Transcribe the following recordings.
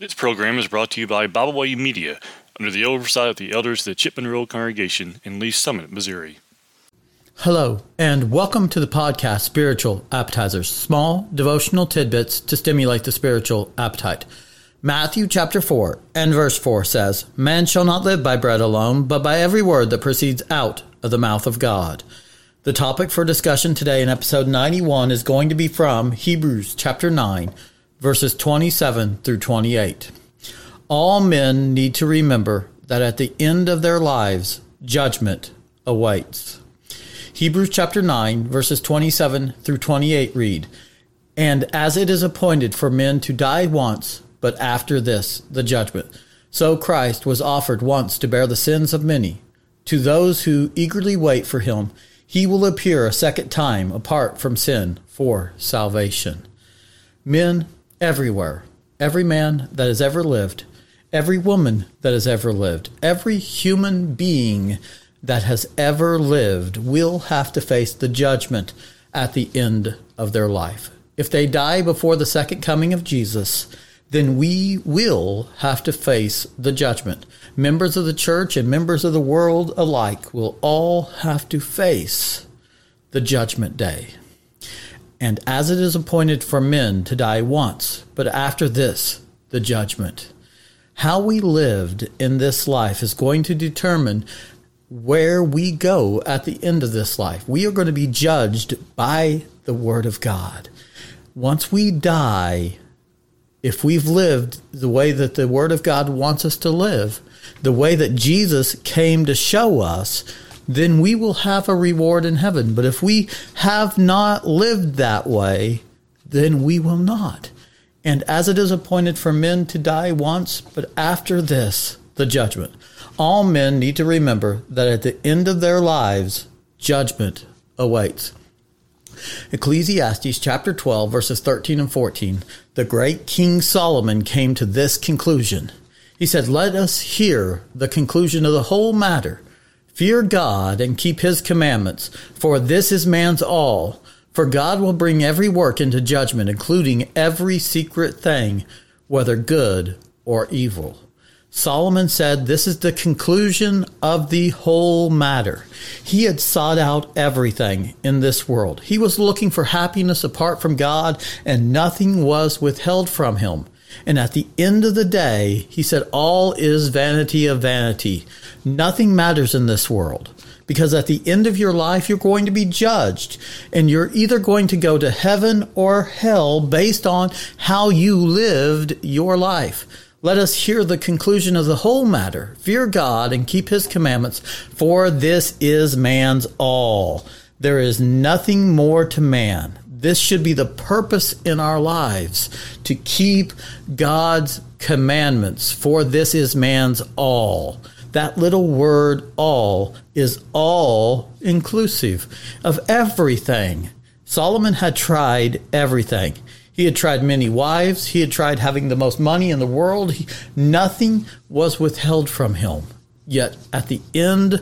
This program is brought to you by Bible Way Media, under the oversight of the elders of the Chipman Road Congregation in Lee's Summit, Missouri. Hello, and welcome to the podcast Spiritual Appetizers, small devotional tidbits to stimulate the spiritual appetite. Matthew chapter 4 and verse 4 says, "Man shall not live by bread alone, but by every word that proceeds out of the mouth of God." The topic for discussion today in episode 91 is going to be from Hebrews chapter 9, verses 27 through 28. All men need to remember that at the end of their lives, judgment awaits. Hebrews chapter 9, verses 27 through 28 read, "And as it is appointed for men to die once, but after this, the judgment. So Christ was offered once to bear the sins of many. To those who eagerly wait for him, he will appear a second time apart from sin for salvation." Men, everywhere, every man that has ever lived, every woman that has ever lived, every human being that has ever lived will have to face the judgment at the end of their life. If they die before the second coming of Jesus, then we will have to face the judgment. Members of the church and members of the world alike will all have to face the judgment day. "And as it is appointed for men to die once, but after this, the judgment." How we lived in this life is going to determine where we go at the end of this life. We are going to be judged by the Word of God. Once we die, if we've lived the way that the Word of God wants us to live, the way that Jesus came to show us, then we will have a reward in heaven. But if we have not lived that way, then we will not. "And as it is appointed for men to die once, but after this, the judgment." All men need to remember that at the end of their lives, judgment awaits. Ecclesiastes chapter 12, verses 13 and 14, the great King Solomon came to this conclusion. He said, "Let us hear the conclusion of the whole matter. Fear God and keep his commandments, for this is man's all. For God will bring every work into judgment, including every secret thing, whether good or evil." Solomon said this is the conclusion of the whole matter. He had sought out everything in this world. He was looking for happiness apart from God, and nothing was withheld from him. And at the end of the day, he said, all is vanity of vanity. Nothing matters in this world, because at the end of your life, you're going to be judged, and you're either going to go to heaven or hell based on how you lived your life. "Let us hear the conclusion of the whole matter. Fear God and keep his commandments, for this is man's all." There is nothing more to man. This should be the purpose in our lives, to keep God's commandments, for this is man's all. That little word all is all inclusive of everything. Solomon had tried everything. He had tried many wives. He had tried having the most money in the world. Nothing was withheld from him. Yet at the end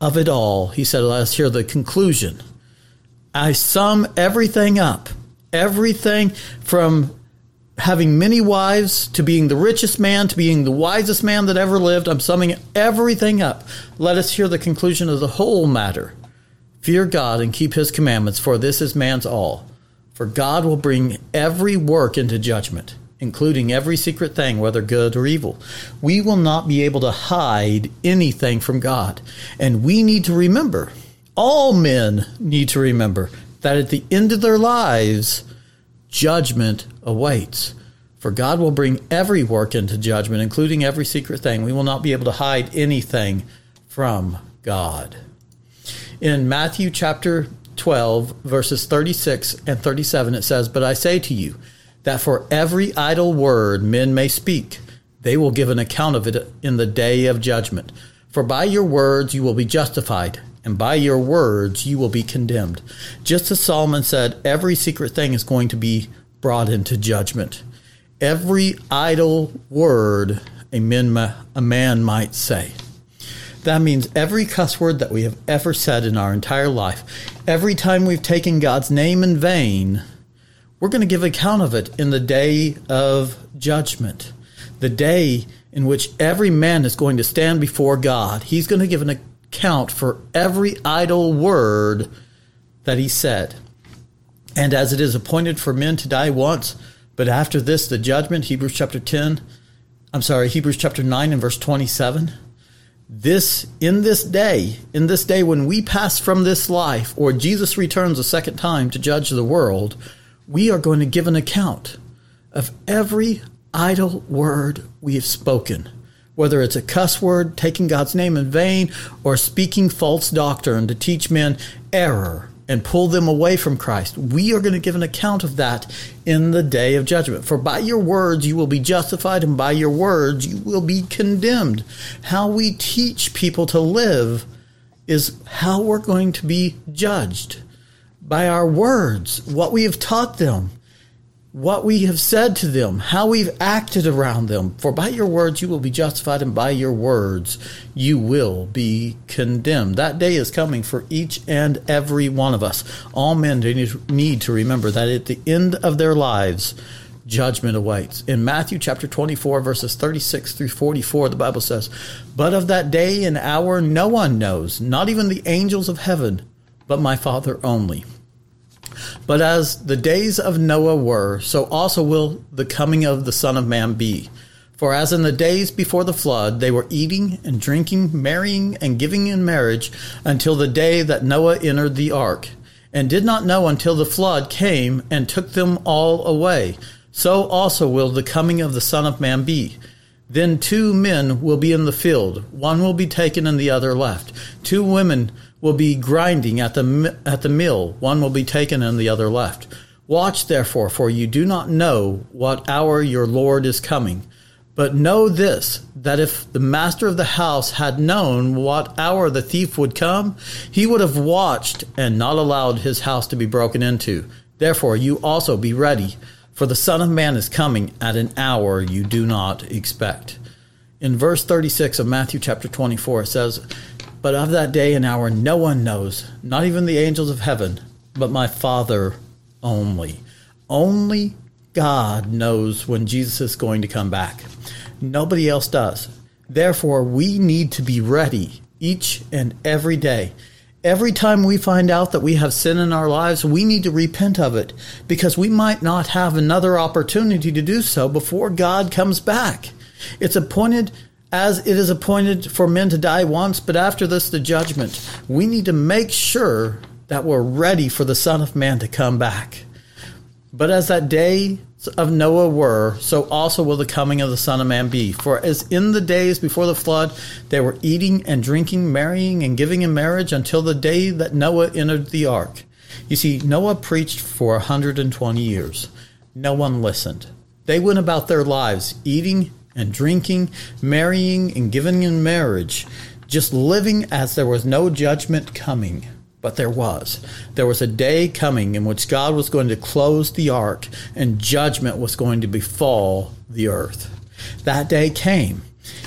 of it all, he said, "Let us hear the conclusion." I sum everything up, everything from having many wives to being the richest man to being the wisest man that ever lived. I'm summing everything up. "Let us hear the conclusion of the whole matter. Fear God and keep his commandments, for this is man's all. For God will bring every work into judgment, including every secret thing, whether good or evil." We will not be able to hide anything from God. And we need to remember, all men need to remember, that at the end of their lives, judgment awaits. "For God will bring every work into judgment, including every secret thing." We will not be able to hide anything from God. In Matthew chapter 12, verses 36 and 37, it says, "But I say to you, that for every idle word men may speak, they will give an account of it in the day of judgment. For by your words you will be justified, and by your words you will be condemned." Just as Solomon said, every secret thing is going to be brought into judgment. Every idle word a man might say. That means every cuss word that we have ever said in our entire life, every time we've taken God's name in vain, we're going to give account of it in the day of judgment. the day in which every man is going to stand before God. He's going to give an account for every idle word that he said. And as it is appointed for men to die once, but after this the judgment, Hebrews chapter 9 and verse 27. In this day when we pass from this life, or Jesus returns a second time to judge the world, we are going to give an account of every idle word we have spoken, whether it's a cuss word, taking God's name in vain, or speaking false doctrine to teach men error and pull them away from Christ. We are going to give an account of that in the day of judgment. For by your words you will be justified, and by your words you will be condemned. How we teach people to live is how we're going to be judged. By our words, what we have taught them, what we have said to them, how we've acted around them. For by your words you will be justified, and by your words you will be condemned. That day is coming for each and every one of us. All men need to remember that at the end of their lives, judgment awaits. In Matthew chapter 24, verses 36 through 44, the Bible says, "But of that day and hour no one knows, not even the angels of heaven, but my Father only. But as the days of Noah were, so also will the coming of the Son of Man be. For as in the days before the flood, they were eating and drinking, marrying and giving in marriage, until the day that Noah entered the ark, and did not know until the flood came and took them all away. So also will the coming of the Son of Man be. Then 2 men will be in the field, one will be taken and the other left. 2 women will be grinding at the mill, one will be taken and the other left. Watch therefore, for you do not know what hour your Lord is coming. But know this, that if the master of the house had known what hour the thief would come, he would have watched and not allowed his house to be broken into. Therefore you also be ready, for the Son of Man is coming at an hour you do not expect." In verse 36 of Matthew chapter 24, it says, "But of that day and hour no one knows, not even the angels of heaven, but my Father only." Only God knows when Jesus is going to come back. Nobody else does. Therefore, we need to be ready each and every day. Every time we find out that we have sin in our lives, we need to repent of it, because we might not have another opportunity to do so before God comes back. As it is appointed for men to die once, but after this the judgment. We need to make sure that we're ready for the Son of Man to come back. But as that day of Noah were, so also will the coming of the Son of Man be. For as in the days before the flood, they were eating and drinking, marrying and giving in marriage, until the day that Noah entered the ark. You see, Noah preached for 120 years. No one listened. They went about their lives eating and drinking, marrying, and giving in marriage, just living as there was no judgment coming. But there was. There was a day coming in which God was going to close the ark and judgment was going to befall the earth. That day came,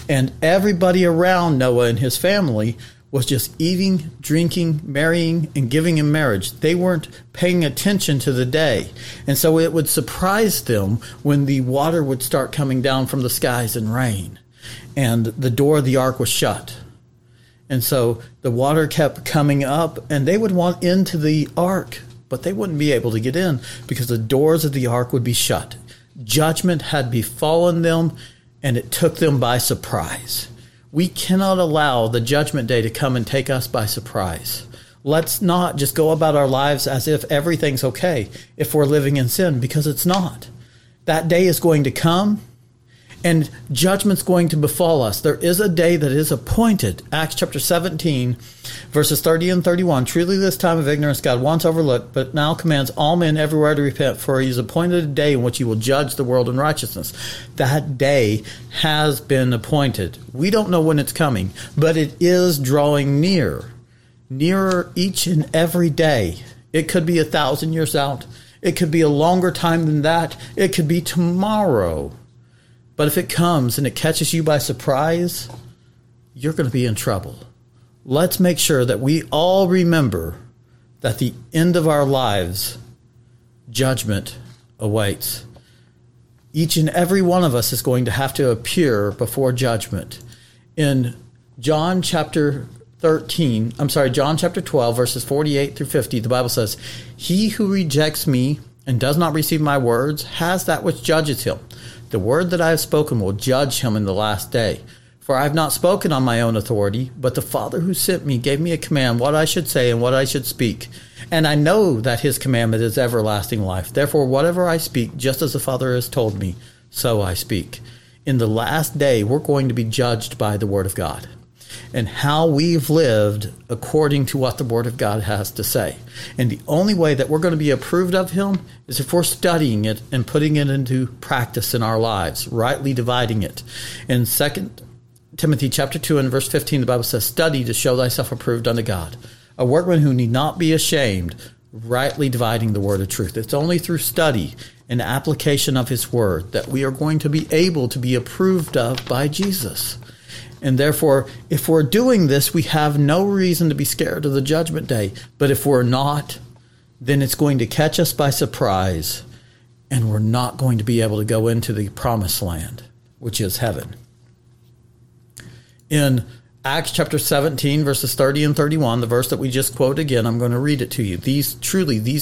and everybody around Noah and his family was just eating, drinking, marrying, and giving in marriage. They weren't paying attention to the day. And so it would surprise them when the water would start coming down from the skies and rain, and the door of the ark was shut. And so the water kept coming up, and they would want into the ark, but they wouldn't be able to get in because the doors of the ark would be shut. Judgment had befallen them, and it took them by surprise. We cannot allow the judgment day to come and take us by surprise. Let's not just go about our lives as if everything's okay if we're living in sin, because it's not. That day is going to come, and judgment's going to befall us. There is a day that is appointed. Acts chapter 17, verses 30 and 31. "Truly this time of ignorance God once overlooked, but now commands all men everywhere to repent, for he has appointed a day in which he will judge the world in righteousness." That day has been appointed. We don't know when it's coming, but it is drawing near. Nearer each and every day. It could be 1,000 years out. It could be a longer time than that. It could be tomorrow. But if it comes and it catches you by surprise, you're going to be in trouble. Let's make sure that we all remember that the end of our lives, judgment awaits. Each and every one of us is going to have to appear before judgment. In John chapter 12, verses 48 through 50, the Bible says, "He who rejects me and does not receive my words has that which judges him. The word that I have spoken will judge him in the last day. For I have not spoken on my own authority, but the Father who sent me gave me a command what I should say and what I should speak. And I know that his commandment is everlasting life. Therefore, whatever I speak, just as the Father has told me, so I speak." In the last day, we're going to be judged by the Word of God and how we've lived according to what the Word of God has to say. And the only way that we're going to be approved of Him is if we're studying it and putting it into practice in our lives, rightly dividing it. In 2 Timothy chapter 2 and verse 15, the Bible says, "Study to show thyself approved unto God, a workman who need not be ashamed, rightly dividing the word of truth." It's only through study and application of his word that we are going to be able to be approved of by Jesus. And therefore, if we're doing this, we have no reason to be scared of the judgment day. But if we're not, then it's going to catch us by surprise, and we're not going to be able to go into the promised land, which is heaven. In Acts chapter 17, verses 30 and 31, the verse that we just quote again, I'm going to read it to you. These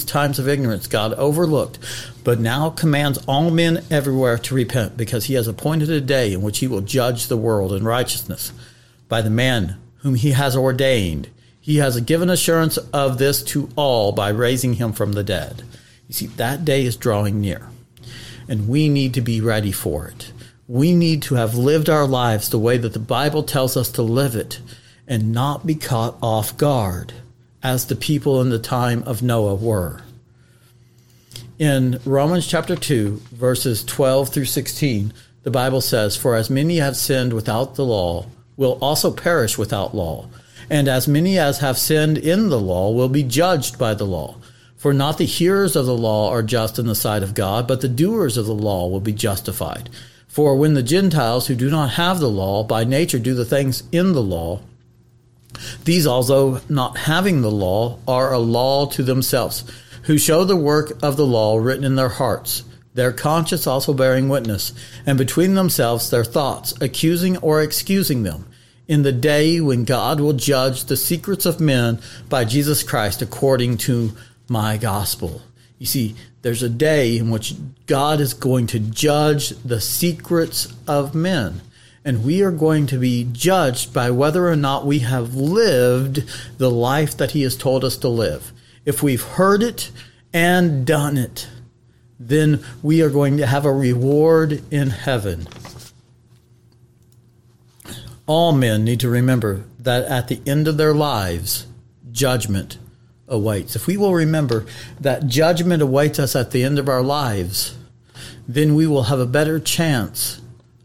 times of ignorance God overlooked, but now commands all men everywhere to repent, because he has appointed a day in which he will judge the world in righteousness by the man whom he has ordained. He has given assurance of this to all by raising him from the dead. You see, that day is drawing near, and we need to be ready for it. We need to have lived our lives the way that the Bible tells us to live it and not be caught off guard as the people in the time of Noah were. In Romans chapter 2, verses 12 through 16, the Bible says, "For as many have sinned without the law will also perish without law, and as many as have sinned in the law will be judged by the law. For not the hearers of the law are just in the sight of God, but the doers of the law will be justified. For when the Gentiles who do not have the law by nature do the things in the law, these also not having the law are a law to themselves, who show the work of the law written in their hearts, their conscience also bearing witness, and between themselves their thoughts, accusing or excusing them, in the day when God will judge the secrets of men by Jesus Christ according to my gospel." You see, there's a day in which God is going to judge the secrets of men, and we are going to be judged by whether or not we have lived the life that he has told us to live. If we've heard it and done it, then we are going to have a reward in heaven. All men need to remember that at the end of their lives, judgment awaits. If we will remember that judgment awaits us at the end of our lives, then we will have a better chance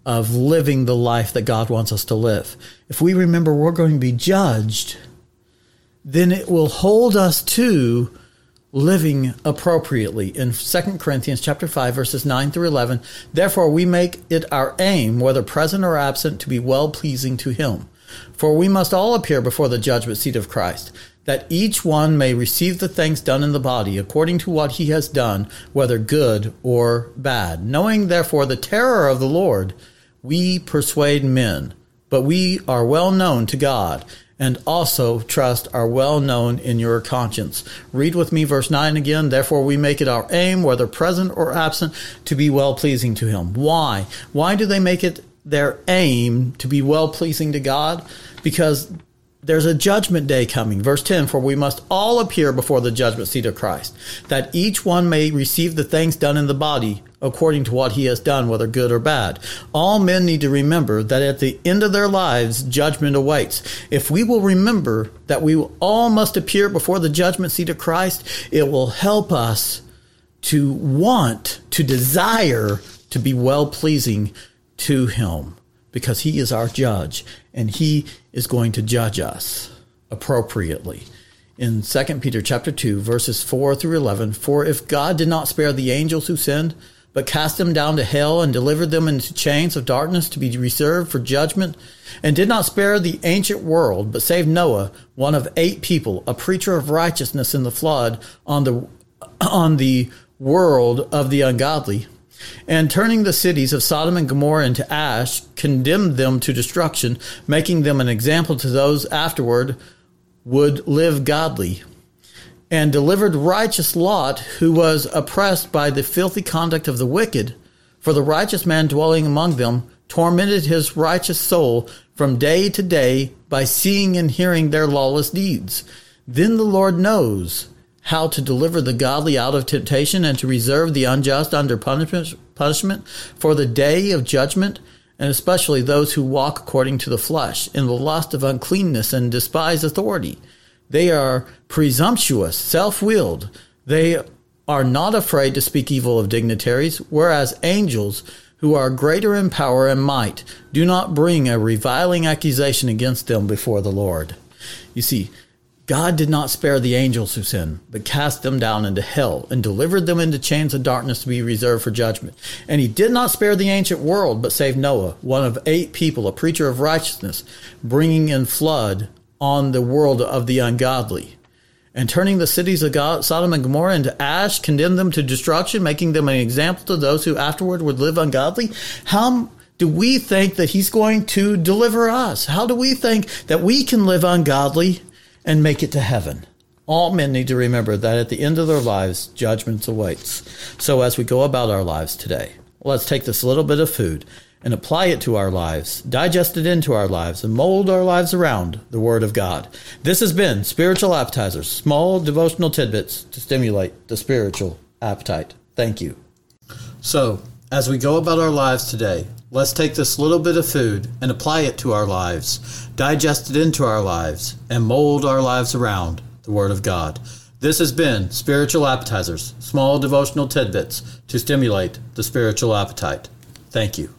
of living the life that God wants us to live. If we remember we're going to be judged, then it will hold us to living appropriately. In 2 Corinthians chapter 5, verses 9 through 11, "Therefore we make it our aim, whether present or absent, to be well-pleasing to him. For we must all appear before the judgment seat of Christ, that each one may receive the things done in the body according to what he has done, whether good or bad. Knowing therefore the terror of the Lord, we persuade men, but we are well known to God, and also trust are well known in your conscience." Read with me verse 9 again. "Therefore we make it our aim, whether present or absent, to be well-pleasing to him." Why? Why do they make it their aim to be well-pleasing to God? Because there's a judgment day coming. Verse 10, "For we must all appear before the judgment seat of Christ, that each one may receive the things done in the body according to what he has done, whether good or bad." All men need to remember that at the end of their lives, judgment awaits. If we will remember that we all must appear before the judgment seat of Christ, it will help us to want, to desire to be well-pleasing to him, because he is our judge, and he is going to judge us appropriately. In 2 Peter chapter 2, verses 4 through 11, "For if God did not spare the angels who sinned, but cast them down to hell and delivered them into chains of darkness to be reserved for judgment, and did not spare the ancient world, but saved Noah, one of 8 people, a preacher of righteousness in the flood, on the world of the ungodly, And turning the cities of Sodom and Gomorrah into ash, condemned them to destruction, making them an example to those afterward would live godly, and delivered righteous Lot, who was oppressed by the filthy conduct of the wicked. For the righteous man dwelling among them tormented his righteous soul from day to day by seeing and hearing their lawless deeds. Then the Lord knows how to deliver the godly out of temptation and to reserve the unjust under punishment for the day of judgment, and especially those who walk according to the flesh, in the lust of uncleanness and despise authority. They are presumptuous, self-willed. They are not afraid to speak evil of dignitaries, whereas angels, who are greater in power and might, do not bring a reviling accusation against them before the Lord. You see, God did not spare the angels who sinned, but cast them down into hell and delivered them into chains of darkness to be reserved for judgment. And he did not spare the ancient world, but saved Noah, one of 8 people, a preacher of righteousness, bringing in flood on the world of the ungodly. And turning the cities of Sodom and Gomorrah into ash, condemned them to destruction, making them an example to those who afterward would live ungodly. How do we think that he's going to deliver us? How do we think that we can live ungodly and make it to heaven? All men need to remember that at the end of their lives, judgment awaits. So as we go about our lives today, let's take this little bit of food and apply it to our lives, digest it into our lives, and mold our lives around the Word of God. This has been Spiritual Appetizers, small devotional tidbits to stimulate the spiritual appetite. Thank you. So, as we go about our lives today, let's take this little bit of food and apply it to our lives, digest it into our lives, and mold our lives around the Word of God. This has been Spiritual Appetizers, small devotional tidbits to stimulate the spiritual appetite. Thank you.